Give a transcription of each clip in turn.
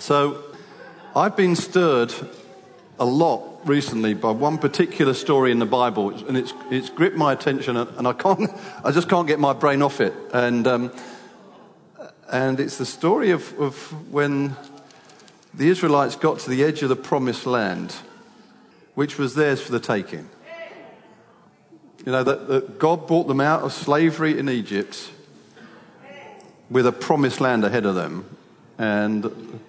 So I've been stirred a lot recently by one particular story in the Bible, and it's gripped my attention, and I just can't get my brain off it. And it's the story of when the Israelites got to the edge of the Promised Land, which was theirs for the taking. You know, that God brought them out of slavery in Egypt with a promised land ahead of them. And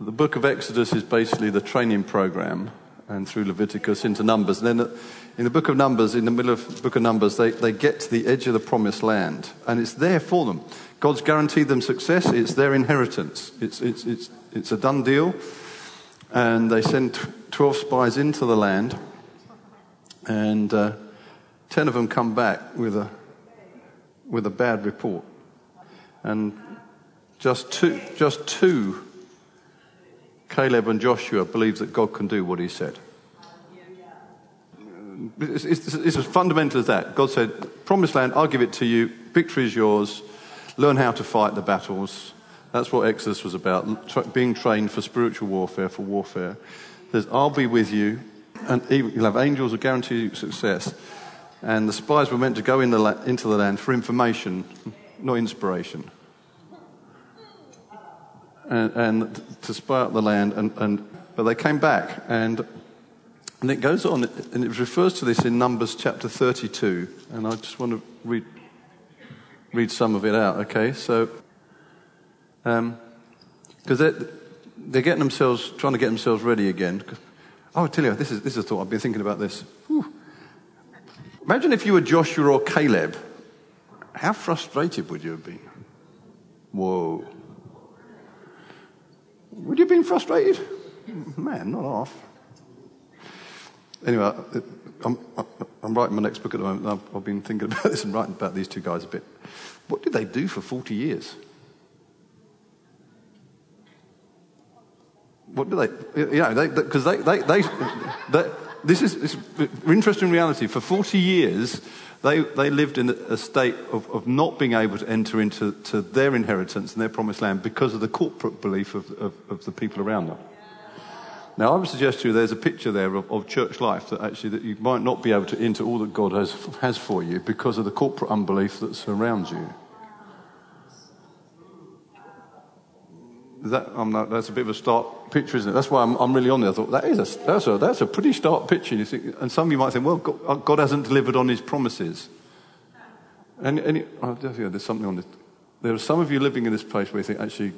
the book of Exodus is basically the training program, and through Leviticus into Numbers. And then in the book of Numbers, in the middle of the book of Numbers, they get to the edge of the promised land, and it's there for them. God's guaranteed them success. It's their inheritance. It's a done deal. And they send 12 spies into the land, and 10 of them come back with a bad report, and just two, Caleb and Joshua, believe that God can do what he said. It's as fundamental as that. God said, "Promised land, I'll give it to you. Victory is yours. Learn how to fight the battles." That's what Exodus was about, being trained for spiritual warfare, for warfare. It says, "I'll be with you, and you'll have angels who guarantee you success." And the spies were meant to go into the land for information, not inspiration. And to spy out the land, but they came back. And it goes on, and it refers to this in Numbers chapter 32. And I just want to read some of it out, okay? So, because they're trying to get themselves ready again. Oh, I tell you, this is a thought. I've been thinking about this. Whew. Imagine if you were Joshua or Caleb. How frustrated would you have been? Whoa. Would you have been frustrated? Man, not half. Anyway, I'm writing my next book at the moment. I've been thinking about this and writing about these two guys a bit. What did they do for 40 years? What do they? You know, because they this is an interesting reality. For 40 years, they lived in a state of not being able to enter into their inheritance and their promised land because of the corporate belief of the people around them. Now, I would suggest to you there's a picture there of church life that you might not be able to enter all that God has for you because of the corporate unbelief that surrounds you. That's a bit of a stark picture, isn't it? That's why I'm really on there. I thought that's a pretty stark picture. You think, and some of you might think, well, God hasn't delivered on His promises. There's something on this. There are some of you living in this place where you think, actually,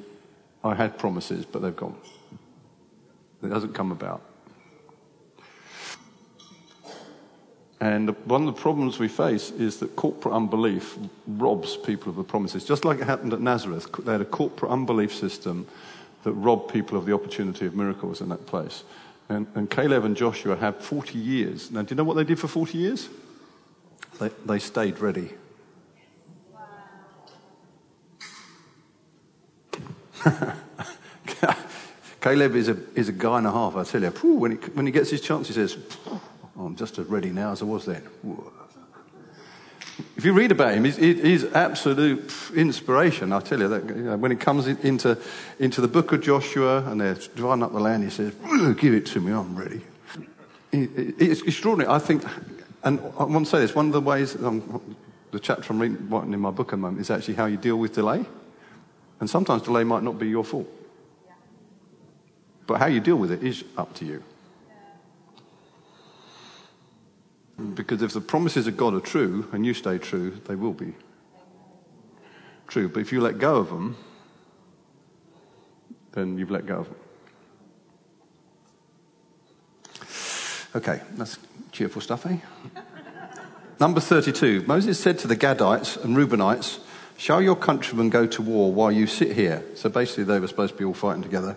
I had promises, but they've gone. It hasn't come about. And one of the problems we face is that corporate unbelief robs people of the promises. Just like it happened at Nazareth, they had a corporate unbelief system that robbed people of the opportunity of miracles in that place. And Caleb and Joshua had 40 years. Now, do you know what they did for 40 years? They stayed ready. Caleb is a guy and a half, I tell you. When he gets his chance, he says, I'm just as ready now as I was then. If you read about him, he's absolute inspiration, I tell you. That, you know, when it comes into the book of Joshua and they're drying up the land, he says, give it to me, I'm ready. It's extraordinary, I think. And I want to say this, one of the ways, the chapter I'm writing in my book at the moment is actually how you deal with delay. And sometimes delay might not be your fault. But how you deal with it is up to you. Because if the promises of God are true, and you stay true, they will be true. But if you let go of them, then you've let go of them. Okay, that's cheerful stuff, eh? Number 32. Moses said to the Gadites and Reubenites, shall your countrymen go to war while you sit here? So basically they were supposed to be all fighting together.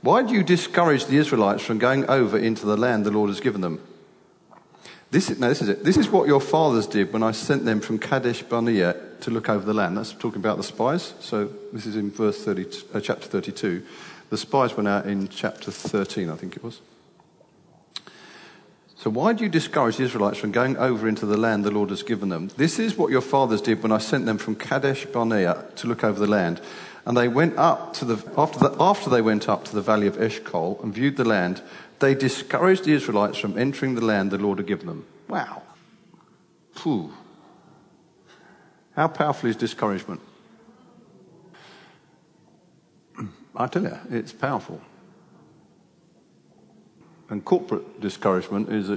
Why do you discourage the Israelites from going over into the land the Lord has given them? This is it. This is what your fathers did when I sent them from Kadesh Barnea to look over the land. That's talking about the spies. So this is in chapter 32. The spies went out in chapter 13, I think it was. So why do you discourage the Israelites from going over into the land the Lord has given them? This is what your fathers did when I sent them from Kadesh Barnea to look over the land. And they went up to the after they went up to the valley of Eshcol and viewed the land, they discouraged the Israelites from entering the land the Lord had given them. Wow. Phew. How powerful is discouragement? I tell you, it's powerful. And corporate discouragement is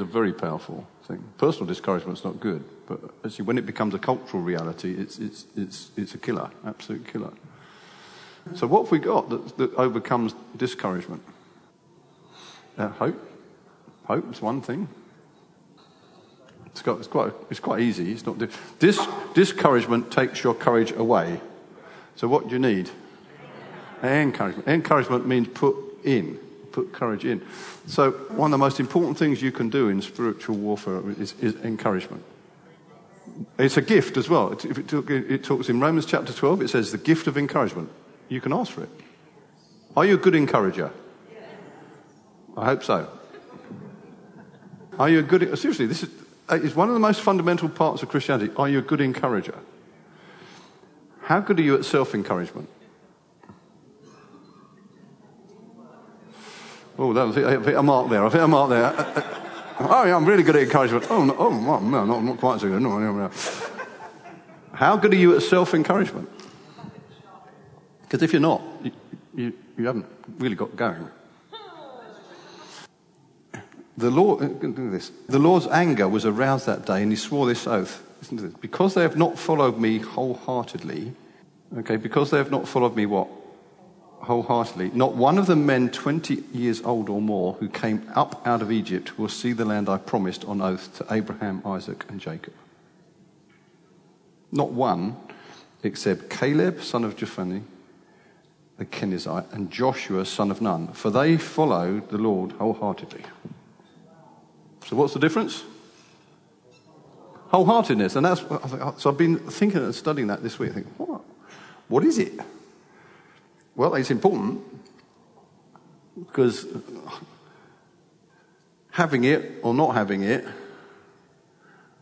a very powerful thing. Personal discouragement's not good, but actually, when it becomes a cultural reality, it's a killer, absolute killer. So, what have we got that overcomes discouragement? Hope. Hope is one thing. It's quite easy. It's not discouragement takes your courage away. So, what do you need? Encouragement. Encouragement means put courage in. So one of the most important things you can do in spiritual warfare is encouragement. It's a gift as well. It talks in Romans chapter 12, it says the gift of encouragement. You can ask for it. Are you a good encourager? Yes. I hope so. Are you a good... Seriously, this is one of the most fundamental parts of Christianity. Are you a good encourager? How good are you at self-encouragement? Oh, that was it. I think I'm out there. Oh, yeah, I'm really good at encouragement. No, not quite so good. No. How good are you at self-encouragement? Because if you're not, you haven't really got going. The Lord's anger was aroused that day, and he swore this oath. Listen to this. Because they have not followed me wholeheartedly, okay, because they have not followed me what? Wholeheartedly, not one of the men 20 years old or more who came up out of Egypt will see the land I promised on oath to Abraham, Isaac, and Jacob. Not one, except Caleb, son of Jephunneh, the Kenizzite, and Joshua, son of Nun, for they followed the Lord wholeheartedly. So what's the difference? Wholeheartedness. And that's what I've been thinking and studying that this week. I think, what is it? Well, it's important because having it or not having it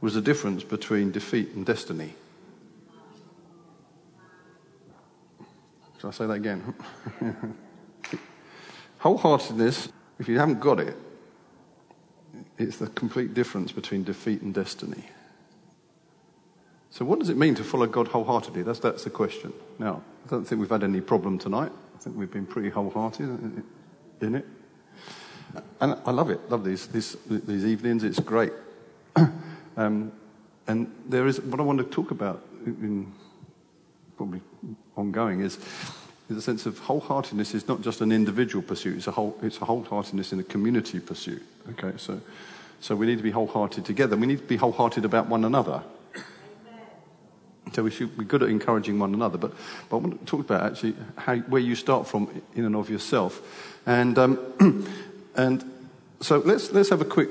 was the difference between defeat and destiny. Shall I say that again? Wholeheartedness, if you haven't got it, it's the complete difference between defeat and destiny. So what does it mean to follow God wholeheartedly? That's the question. Now, I don't think we've had any problem tonight. I think we've been pretty wholehearted in it. And I love it. Love these evenings. It's great. And there is what I want to talk about, probably ongoing, is the sense of wholeheartedness is not just an individual pursuit. It's a wholeheartedness in a community pursuit. Okay, so we need to be wholehearted together. We need to be wholehearted about one another. So we should be good at encouraging one another. But I want to talk about actually where you start from in and of yourself. And so let's have a quick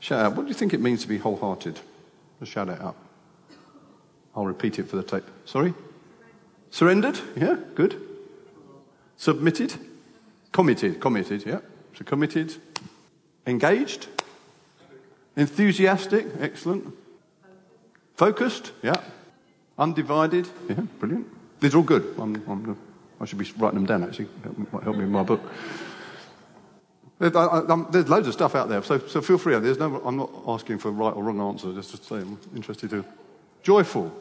shout out. What do you think it means to be wholehearted? Let's shout it out. I'll repeat it for the tape. Sorry? Surrendered? Yeah, good. Submitted? Committed, yeah. So committed. Engaged? Enthusiastic? Excellent. Focused? Yeah. Undivided? Yeah, brilliant. These are all good. I should be writing them down, actually. That might help me in my book. There's loads of stuff out there, so feel free. I'm not asking for right or wrong answers, just to say I'm interested to. Joyful.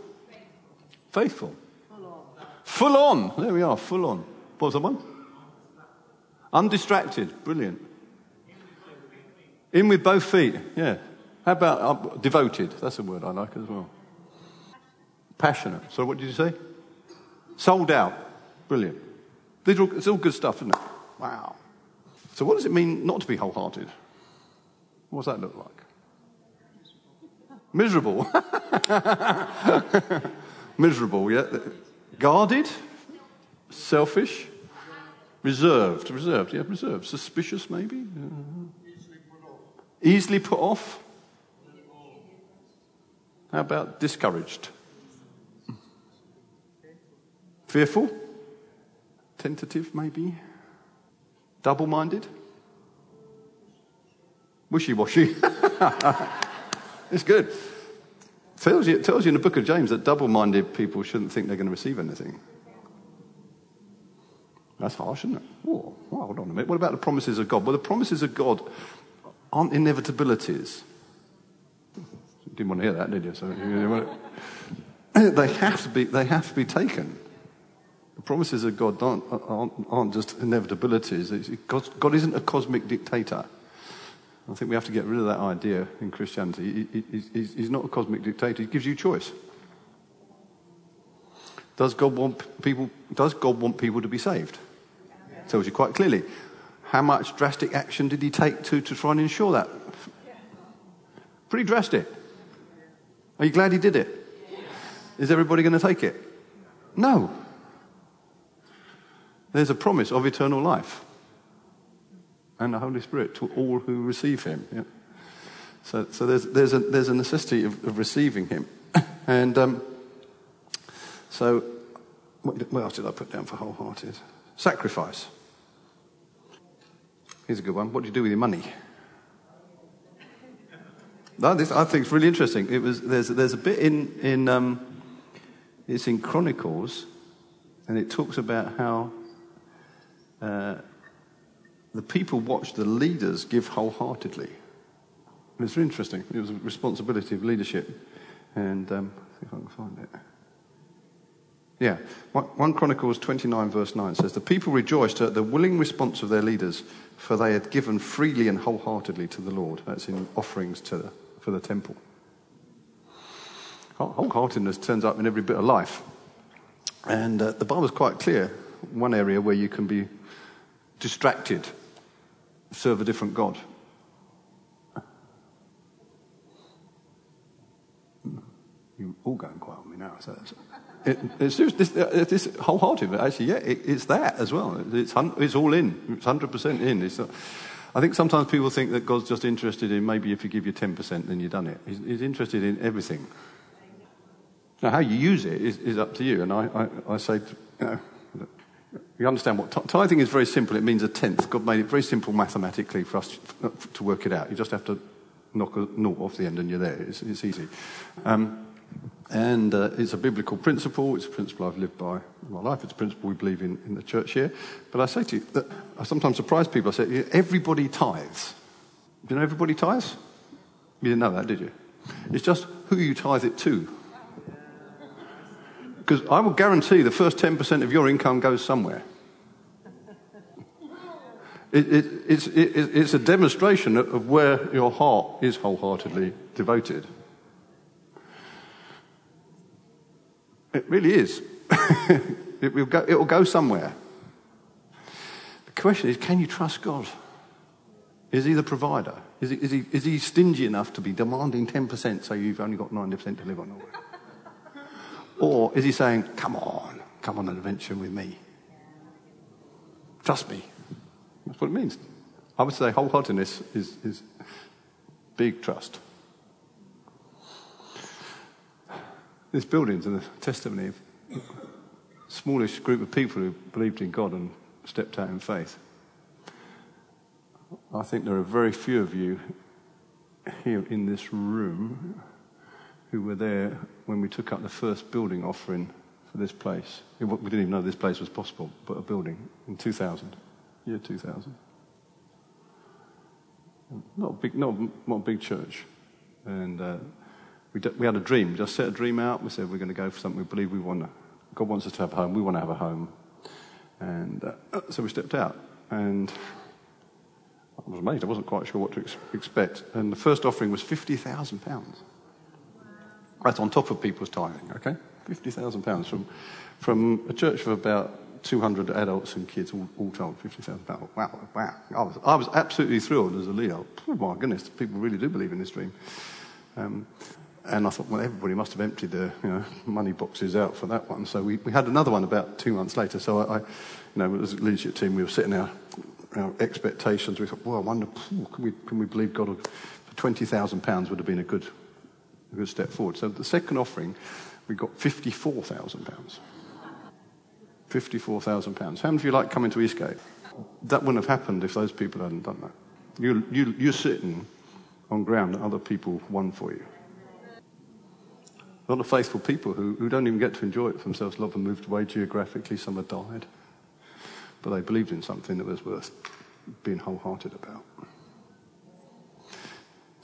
Faithful. Full on. There we are, full on. What was that one? Undistracted. Brilliant. In with both feet. Yeah. How about devoted? That's a word I like as well. Passionate. So what did you say? Sold out. Brilliant. It's all good stuff, isn't it? Wow. So what does it mean not to be wholehearted? What does that look like? Miserable. Miserable, yeah. Guarded. Selfish. Reserved. Suspicious, maybe. Easily put off. How about discouraged? Fearful? Tentative, maybe? Double-minded? Wishy-washy? It's good. It tells you in the book of James that double-minded people shouldn't think they're going to receive anything. That's harsh, isn't it? Oh, well, hold on a minute. What about the promises of God? Well, the promises of God aren't inevitabilities. You didn't want to hear that, did you? So they have to be taken. The promises of God aren't just inevitabilities. God isn't a cosmic dictator. I think we have to get rid of that idea in Christianity. He's not a cosmic dictator. He gives you choice. Does God want people to be saved? Yeah. Tells you quite clearly. How much drastic action did he take to try and ensure that? Yeah. Pretty drastic. Are you glad he did it? Yes. Is everybody going to take it? No. There's a promise of eternal life and the Holy Spirit to all who receive him. Yeah. So there's a necessity of receiving him. And so what else did I put down for wholehearted? Sacrifice. Here's a good one. What do you do with your money? I think it's really interesting. It was there's a bit in it's in Chronicles, and it talks about how the people watched the leaders give wholeheartedly. It was really interesting. It was a responsibility of leadership, and I think I can find it. Yeah, 1 Chronicles 29 verse 9 says, "The people rejoiced at the willing response of their leaders, for they had given freely and wholeheartedly to the Lord." That's in offerings for the temple. Wholeheartedness turns up in every bit of life. And the Bible's quite clear. One area where you can be distracted, serve a different God. You're all going quiet on me now, so that's... It's wholehearted, but actually, yeah, it's that as well. It's all in. It's 100% in. It's not, I think sometimes people think that God's just interested in maybe if you give you 10%, then you've done it. He's interested in everything. Now, how you use it is up to you. And I say, you understand what tithing is very simple. It means a tenth. God made it very simple mathematically for us to work it out. You just have to knock a naught off the end, and you're there. It's easy. And it's a biblical principle. It's a principle I've lived by in my life. It's a principle we believe in the church here. But I say to you that I sometimes surprise people. I say, everybody tithes. Do you know everybody tithes? You didn't know that, did you? It's just who you tithe it to. Because I will guarantee the first 10% of your income goes somewhere. It's a demonstration of where your heart is wholeheartedly devoted. It really is. It will go somewhere. The question is, can you trust God? Is he the provider? Is he stingy enough to be demanding 10% so you've only got 90% to live on? Or is he saying, come on an adventure with me. Trust me. That's what it means. I would say wholeheartedness is big trust. This building's a testimony of a smallish group of people who believed in God and stepped out in faith. I think there are very few of you here in this room who were there when we took up the first building offering for this place. We didn't even know this place was possible, but a building in 2000, year 2000. Not a big church. And... We had a dream, just set a dream out. We said we're going to go for something we believe we want. God wants us to have a home. We want to have a home. And so we stepped out. And I was amazed. I wasn't quite sure what to expect. And the first offering was £50,000. That's on top of people's tithing, okay? £50,000 from a church of about 200 adults and kids, all told, £50,000. Wow. I was absolutely thrilled as a leader. Oh, my goodness, people really do believe in this dream. And I thought, well, everybody must have emptied their money boxes out for that one. So we had another one about 2 months later. So I as a leadership team, we were sitting our expectations. We thought, well, I wonder, can we believe God will, for £20,000 would have been a good step forward. So the second offering, we got £54,000. £54,000. How many of you like coming to Eastgate? That wouldn't have happened if those people hadn't done that. You're sitting on ground that other people won for you. A lot of faithful people who don't even get to enjoy it for themselves. A lot of them moved away geographically. Some have died. but they believed in something that was worth being wholehearted about.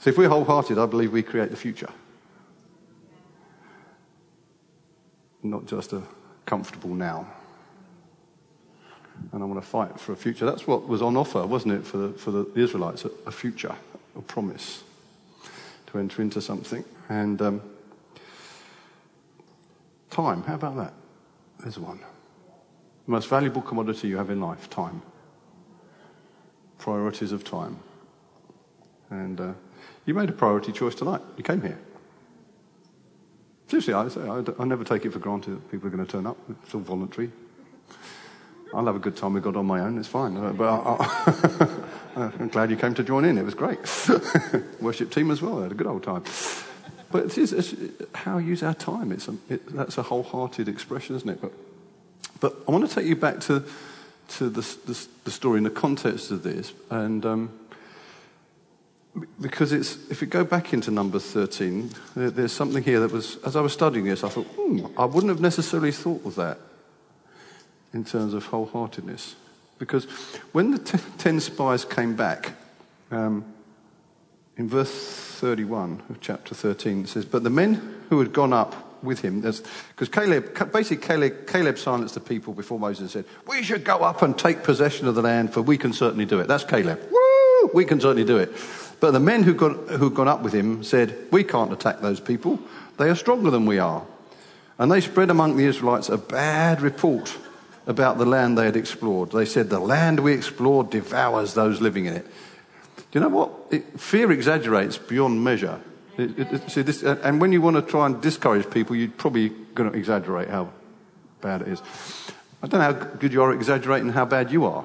So if we're wholehearted, I believe we create the future. Not just a comfortable now. And I want to fight for a future. That's what was on offer, wasn't it, for the Israelites, a future, a promise to enter into something. And time, how about that? There's one. The most valuable commodity you have in life, time. Priorities of time. And you made a priority choice tonight. You came here. Seriously, I never take it for granted that people are going to turn up. It's all voluntary. I'll have a good time with God on my own. It's fine. But I'm glad you came to join in. It was great. Worship team as well. They had a good old time. But it's how we use our time. That's a wholehearted expression, isn't it? But I want to take you back to the story in the context of this. And because if we go back into Numbers 13, there's something here that was, as I was studying this, I thought, I wouldn't have necessarily thought of that in terms of wholeheartedness. Because when the 10 spies came back, in verse 31 of chapter 13, it says, but the men who had gone up with him, because Caleb silenced the people before Moses and said, we should go up and take possession of the land, for we can certainly do it. That's Caleb. Woo! We can certainly do it. But the men who'd gone up with him said, we can't attack those people. They are stronger than we are. And they spread among the Israelites a bad report about the land they had explored. They said, the land we explored devours those living in it. Do you know what? Fear exaggerates beyond measure. And when you want to try and discourage people, you're probably going to exaggerate how bad it is. I don't know how good you are at exaggerating how bad you are.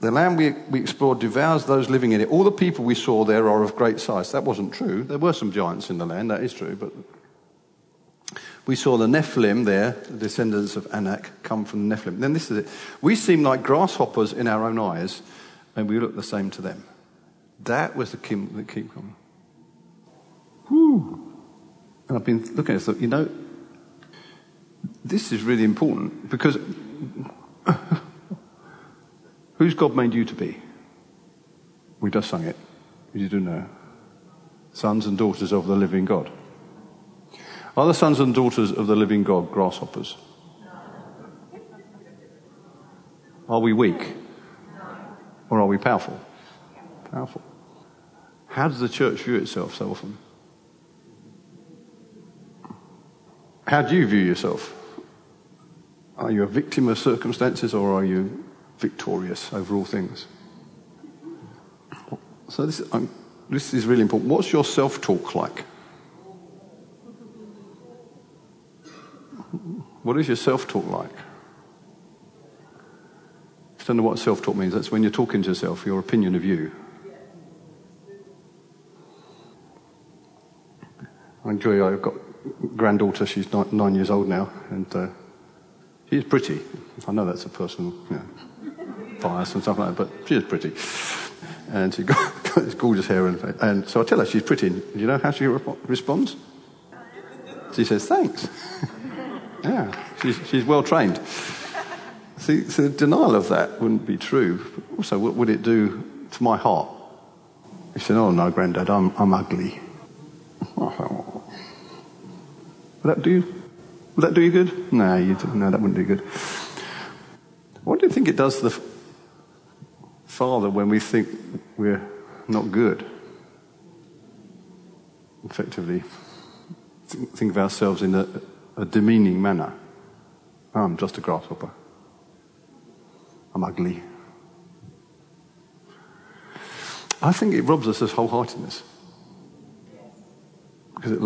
The land we explored devours those living in it. All the people we saw there are of great size. That wasn't true. There were some giants in the land, that is true, but we saw the Nephilim there, the descendants of Anak, come from the Nephilim. Then this is it. We seem like grasshoppers in our own eyes, and we look the same to them. That was the king that came from. Whew. And I've been looking at it and thought, this is really important, because who's God made you to be? We just sung it. You do know. Sons and daughters of the living God. Are the sons and daughters of the living God grasshoppers? No. Are we weak? No. Or are we powerful? Powerful. How does the church view itself so often? How do you view yourself? Are you a victim of circumstances, or are you victorious over all things? So this is really important. What's your self-talk like? What is your self-talk like? If you don't know what self-talk means, that's when you're talking to yourself, your opinion of you. I've got a granddaughter, she's 9 years old now, and she's pretty. I know that's a personal bias and stuff like that, but she is pretty. And she's got this gorgeous hair, and so I tell her she's pretty, and you know how she responds? She says, thanks. Yeah, she's well trained. See, so the denial of that wouldn't be true. But also, what would it do to my heart? He said, "Oh no, Granddad, I'm ugly." Oh. Would that do you good? No, that wouldn't do good. What do you think it does to the Father when we think we're not good? Effectively, think of ourselves in a demeaning manner. I'm just a grasshopper. I'm ugly. I think it robs us of wholeheartedness. Because it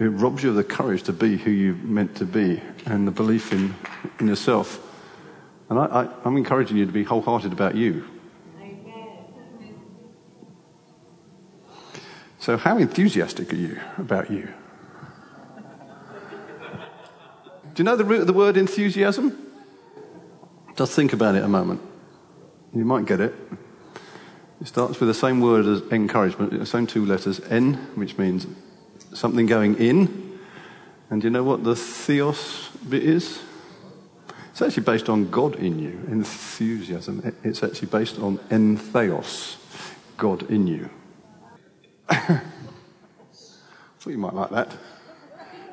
robs you of the courage to be who you're meant to be, and the belief in yourself. And I'm encouraging you to be wholehearted about you. So how enthusiastic are you about you? Do you know the root of the word enthusiasm? Just think about it a moment. You might get it. It starts with the same word as encouragement, the same two letters, N, which means something going in. And do you know what the theos bit is? It's actually based on God in you, enthusiasm. It's actually based on entheos, God in you. I thought you might like that.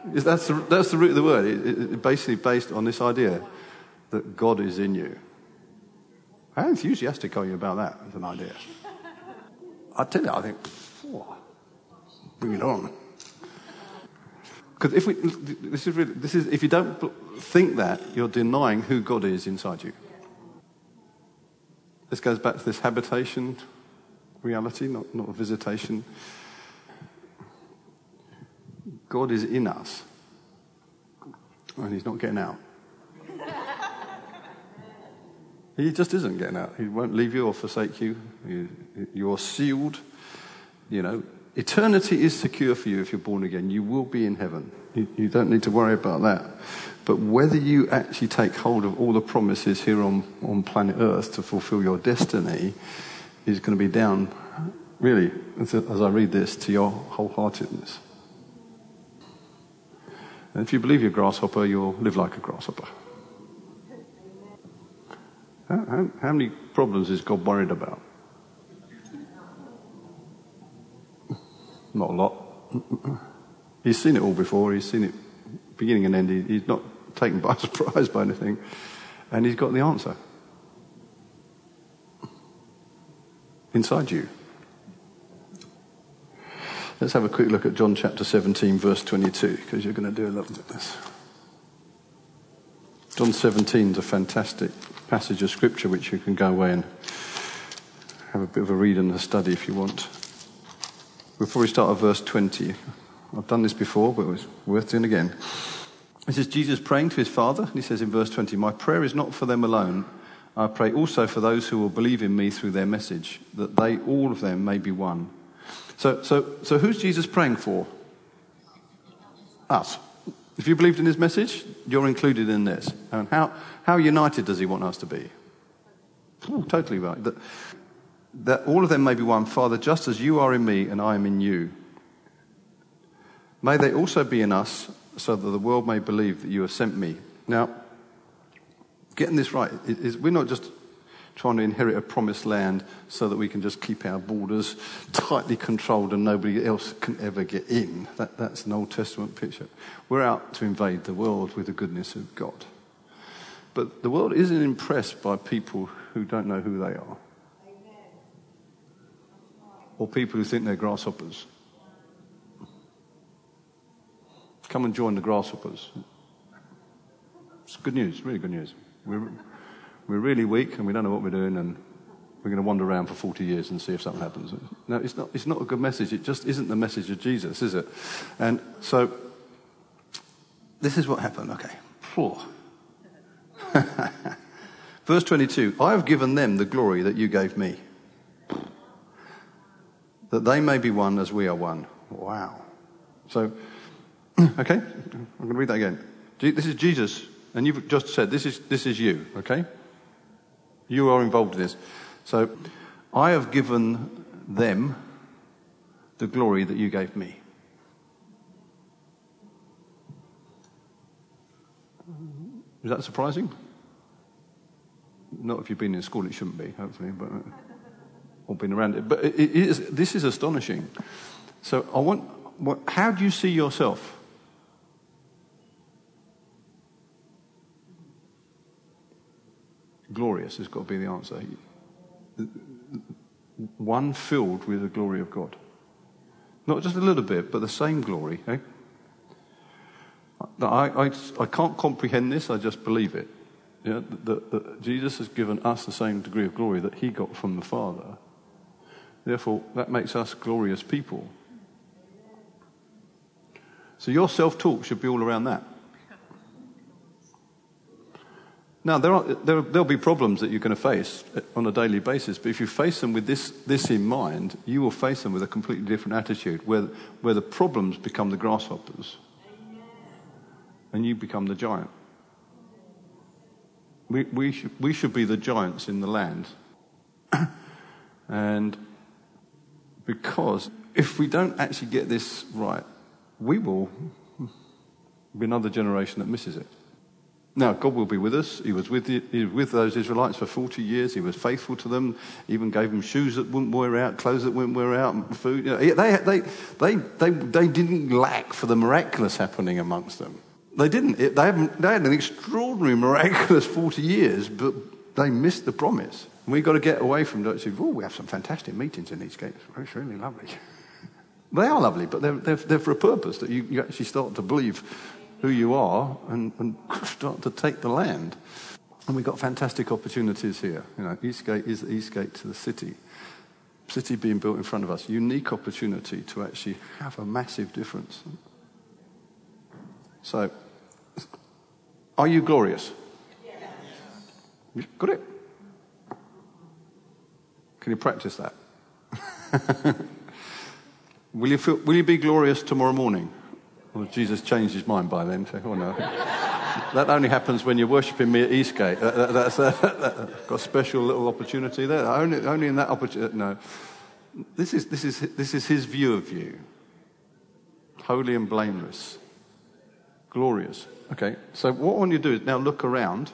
That's the root of the word. It's basically based on this idea that God is in you. How enthusiastic are you about that as an idea? I tell you, I think, bring it on. Because if you don't think that, you're denying who God is inside you. This goes back to this habitation reality, not a visitation. God is in us, and he's not getting out. He just isn't getting out. He won't leave you or forsake you. You're sealed. You know, eternity is secure for you if you're born again. You will be in heaven. You don't need to worry about that. But whether you actually take hold of all the promises here on planet Earth to fulfill your destiny is going to be down, really, as I read this, to your wholeheartedness. And if you believe you're a grasshopper, you'll live like a grasshopper. How many problems is God worried about? Not a lot. He's seen it all before. He's seen it beginning and end. He's not taken by surprise by anything. And he's got the answer. Inside you. Let's have a quick look at John chapter 17, verse 22, because you're going to do a little bit of this. John 17 is a fantastic passage of scripture which you can go away and have a bit of a read and a study if you want. Before we start at verse 20, I've done this before, but it's worth doing again. This is Jesus praying to his Father, and he says in verse 20, "My prayer is not for them alone. I pray also for those who will believe in me through their message, that they, all of them, may be one." So who's Jesus praying for? Us. If you believed in his message, you're included in this. And how united does he want us to be? Oh, totally right. That all of them may be one, Father, just as you are in me and I am in you. May they also be in us, so that the world may believe that you have sent me. Now, getting this right, we're not just trying to inherit a promised land so that we can just keep our borders tightly controlled and nobody else can ever get in. That's an Old Testament picture. We're out to invade the world with the goodness of God. But the world isn't impressed by people who don't know who they are. Or people who think they're grasshoppers. Come and join the grasshoppers. It's good news, really good news. We're really weak and we don't know what we're doing, and we're going to wander around for 40 years and see if something happens. No, it's not a good message. It just isn't the message of Jesus, is it? And so, this is what happened. Okay. Verse 22, "I have given them the glory that you gave me, that they may be one as we are one." Wow. So, okay, I'm going to read that again. This is Jesus, and you've just said, this is you, okay? You are involved in this. So, I have given them the glory that you gave me. Is that surprising? Not if you've been in school, it shouldn't be, hopefully, but or been around it. But this is astonishing. So how do you see yourself? Glorious has got to be the answer. One filled with the glory of God. Not just a little bit, but the same glory. Eh? I can't comprehend this, I just believe it. Yeah, that Jesus has given us the same degree of glory that he got from the Father. Therefore, that makes us glorious people. So your self-talk should be all around that. Now, there'll be problems that you're going to face on a daily basis, but if you face them with this in mind, you will face them with a completely different attitude, where the problems become the grasshoppers. And you become the giant. We should be the giants in the land. And because if we don't actually get this right, we will be another generation that misses it. Now, God will be with us. He was with those Israelites for 40 years. He was faithful to them. He even gave them shoes that wouldn't wear out, clothes that wouldn't wear out, and food. You know, they didn't lack for the miraculous happening amongst them. They didn't. They had an extraordinary, miraculous 40 years, but they missed the promise. And we've got to get away from that. Oh, we have some fantastic meetings in these gates. It's really lovely. They are lovely, but they're for a purpose, that you actually start to believe who you are and start to take the land. And we've got fantastic opportunities here. You know, Eastgate is the Eastgate to the city. City being built in front of us. Unique opportunity to actually have a massive difference. So, are you glorious? Yes. You've got it? Can you practice that? Will you be glorious tomorrow morning? Well, Jesus changed his mind by then. So, oh no. That only happens when you're worshipping me at Eastgate. That's got a special little opportunity there. Only in that opportunity. No, this is his view of you. Holy and blameless, glorious. Okay. So what I want you to do is now look around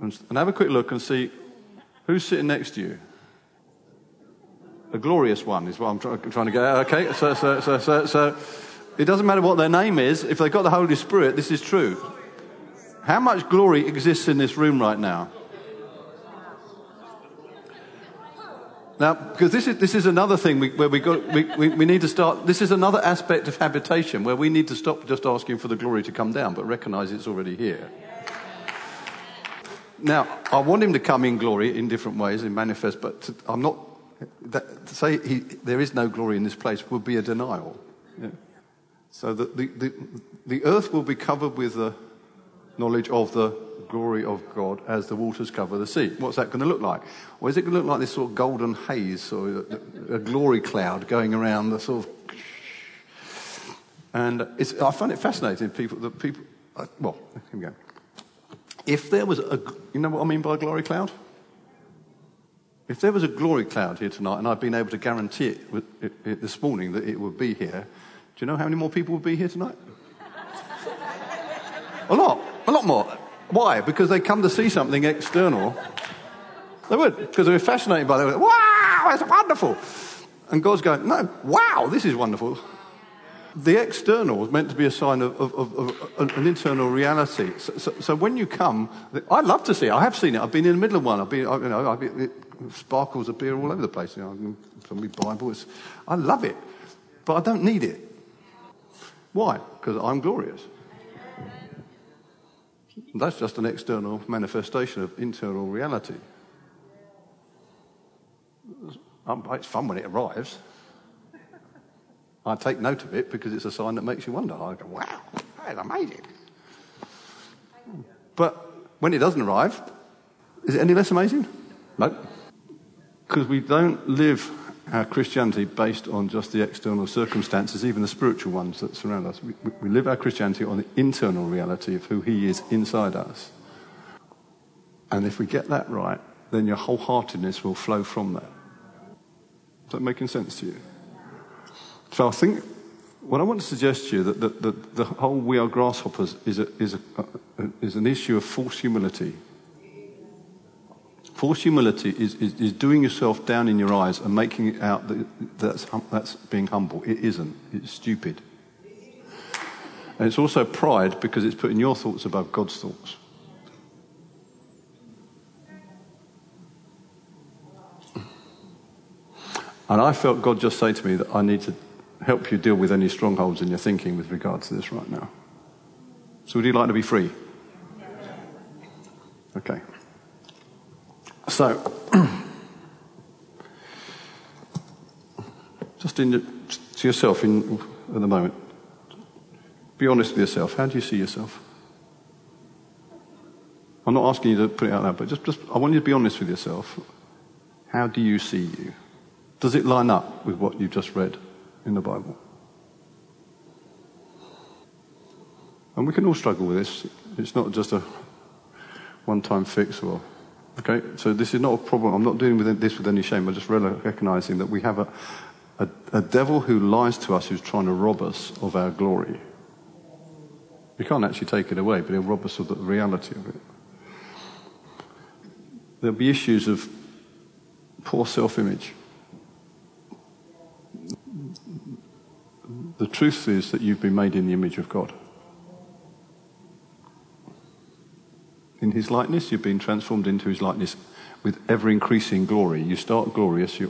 and have a quick look and see who's sitting next to you. A glorious one is what I'm trying to get out. Okay, so it doesn't matter what their name is. If they've got the Holy Spirit, this is true. How much glory exists in this room right now? Now, because this is another thing where we need to start. This is another aspect of habitation where we need to stop just asking for the glory to come down, but recognise it's already here. Now, I want him to come in glory in different ways and manifest, but I'm not. To say there is no glory in this place would be a denial. Yeah. So that the earth will be covered with the knowledge of the glory of God as the waters cover the sea. What's that going to look like? Or is it going to look like this sort of golden haze or a glory cloud going around the sort of? And I find it fascinating. People. Well, here we go. If there was a, you know what I mean by a glory cloud? If there was a glory cloud here tonight, and I've been able to guarantee it this morning that it would be here, do you know how many more people would be here tonight? A lot more. Why? Because they come to see something external. They would, because they were fascinated by it. Wow, that's wonderful. And God's going, no, wow, this is wonderful. The external was meant to be a sign of an internal reality. So when you come, I love to see it. I have seen it. I've been in the middle of one. Sparkles appear all over the place. You know, from my Bible, I love it, but I don't need it. Why? Because I'm glorious. That's just an external manifestation of internal reality. It's fun when it arrives. I take note of it because it's a sign that makes you wonder. I go, wow, that's amazing. But when it doesn't arrive, is it any less amazing? No. Because we don't live our Christianity based on just the external circumstances, even the spiritual ones that surround us. We live our Christianity on the internal reality of who He is inside us. And if we get that right, then your wholeheartedness will flow from that. Is that making sense to you? So I think what I want to suggest to you that the whole "we are grasshoppers" is an issue of false humility. False humility is doing yourself down in your eyes and making it out that's being humble. It isn't. It's stupid. And it's also pride because it's putting your thoughts above God's thoughts. And I felt God just say to me that I need to help you deal with any strongholds in your thinking with regard to this right now. So would you like to be free? Okay. So, just to yourself at the moment, be honest with yourself. How do you see yourself? I'm not asking you to put it out loud, but just I want you to be honest with yourself. How do you see you? Does it line up with what you've just read in the Bible? And we can all struggle with this. It's not just a one-time fix or... Okay, so this is not a problem. I'm not dealing with this with any shame. I'm just recognising that we have a devil who lies to us, who's trying to rob us of our glory. We can't actually take it away, but he'll rob us of the reality of it. There'll be issues of poor self-image. The truth is that you've been made in the image of God. In his likeness, you've been transformed into his likeness with ever-increasing glory. You start glorious, as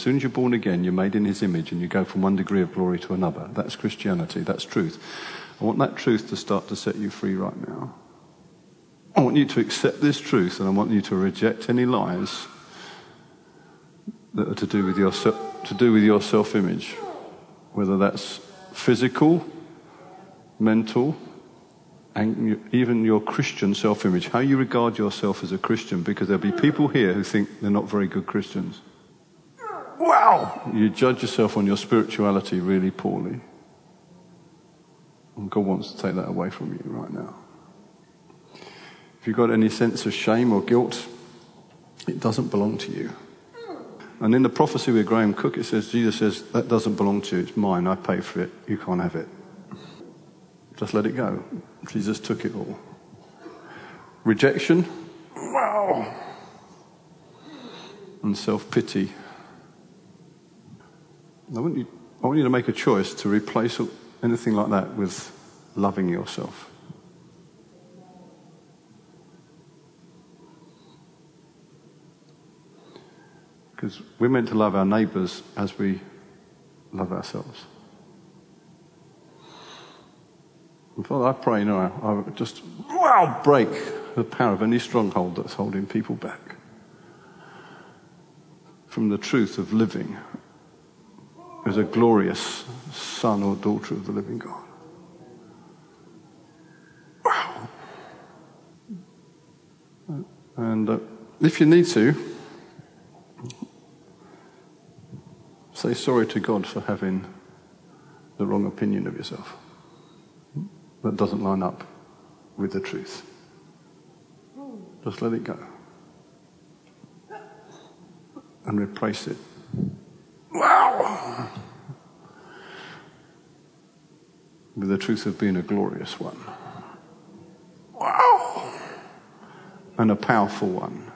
soon as you're born again, you're made in his image and you go from one degree of glory to another. That's Christianity, that's truth. I want that truth to start to set you free right now. I want you to accept this truth and I want you to reject any lies that are to do with your self-image, whether that's physical, mental, and even your Christian self-image, how you regard yourself as a Christian, because there'll be people here who think they're not very good Christians. Wow! You judge yourself on your spirituality really poorly. And God wants to take that away from you right now. If you've got any sense of shame or guilt, it doesn't belong to you. And in the prophecy with Graham Cook, it says, Jesus says, that doesn't belong to you, it's mine, I paid for it, you can't have it. Just let it go. Jesus took it all. Rejection. Wow. And self-pity. I want you to make a choice to replace anything like that with loving yourself. Because we're meant to love our neighbours as we love ourselves. And Father, I pray now, I just break the power of any stronghold that's holding people back from the truth of living as a glorious son or daughter of the living God. Wow. And if you need to, say sorry to God for having the wrong opinion of yourself that doesn't line up with the truth. Just let it go. And replace it. Wow! With the truth of being a glorious one. Wow! And a powerful one.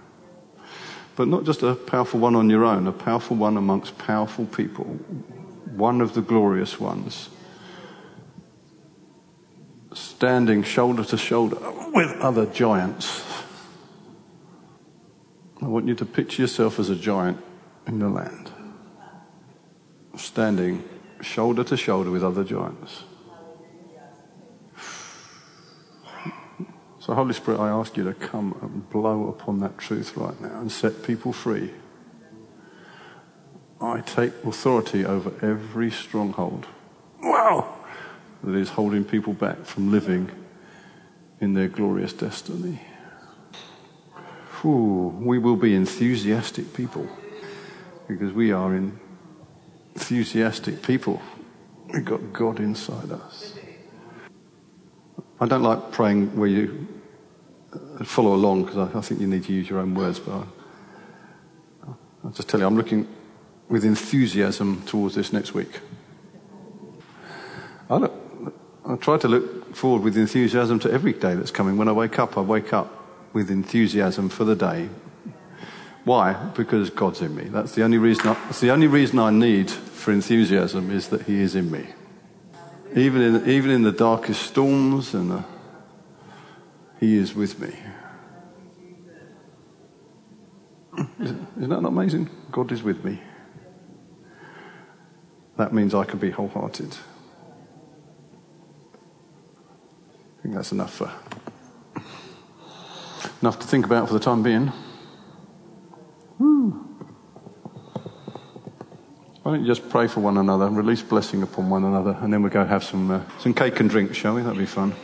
But not just a powerful one on your own, a powerful one amongst powerful people. One of the glorious ones. Standing shoulder to shoulder with other giants. I want you to picture yourself as a giant in the land. Standing shoulder to shoulder with other giants. So Holy Spirit, I ask you to come and blow upon that truth right now and set people free. I take authority over every stronghold. Wow! That is holding people back from living in their glorious destiny. Ooh, we will be enthusiastic people, because we are enthusiastic people. We've got God inside us. I don't like praying where you follow along, because I think you need to use your own words, but I'll just tell you, I'm looking with enthusiasm towards this next week. I try to look forward with enthusiasm to every day that's coming. When I wake up with enthusiasm for the day. Why? Because God's in me. That's the only reason. That's the only reason I need for enthusiasm, is that He is in me. Even in the darkest storms, and He is with me. Isn't that amazing? God is with me. That means I can be wholehearted. I think that's enough to think about for the time being. Why don't you just pray for one another and release blessing upon one another, and then we'll go have some cake and drinks, shall we? That'd be fun.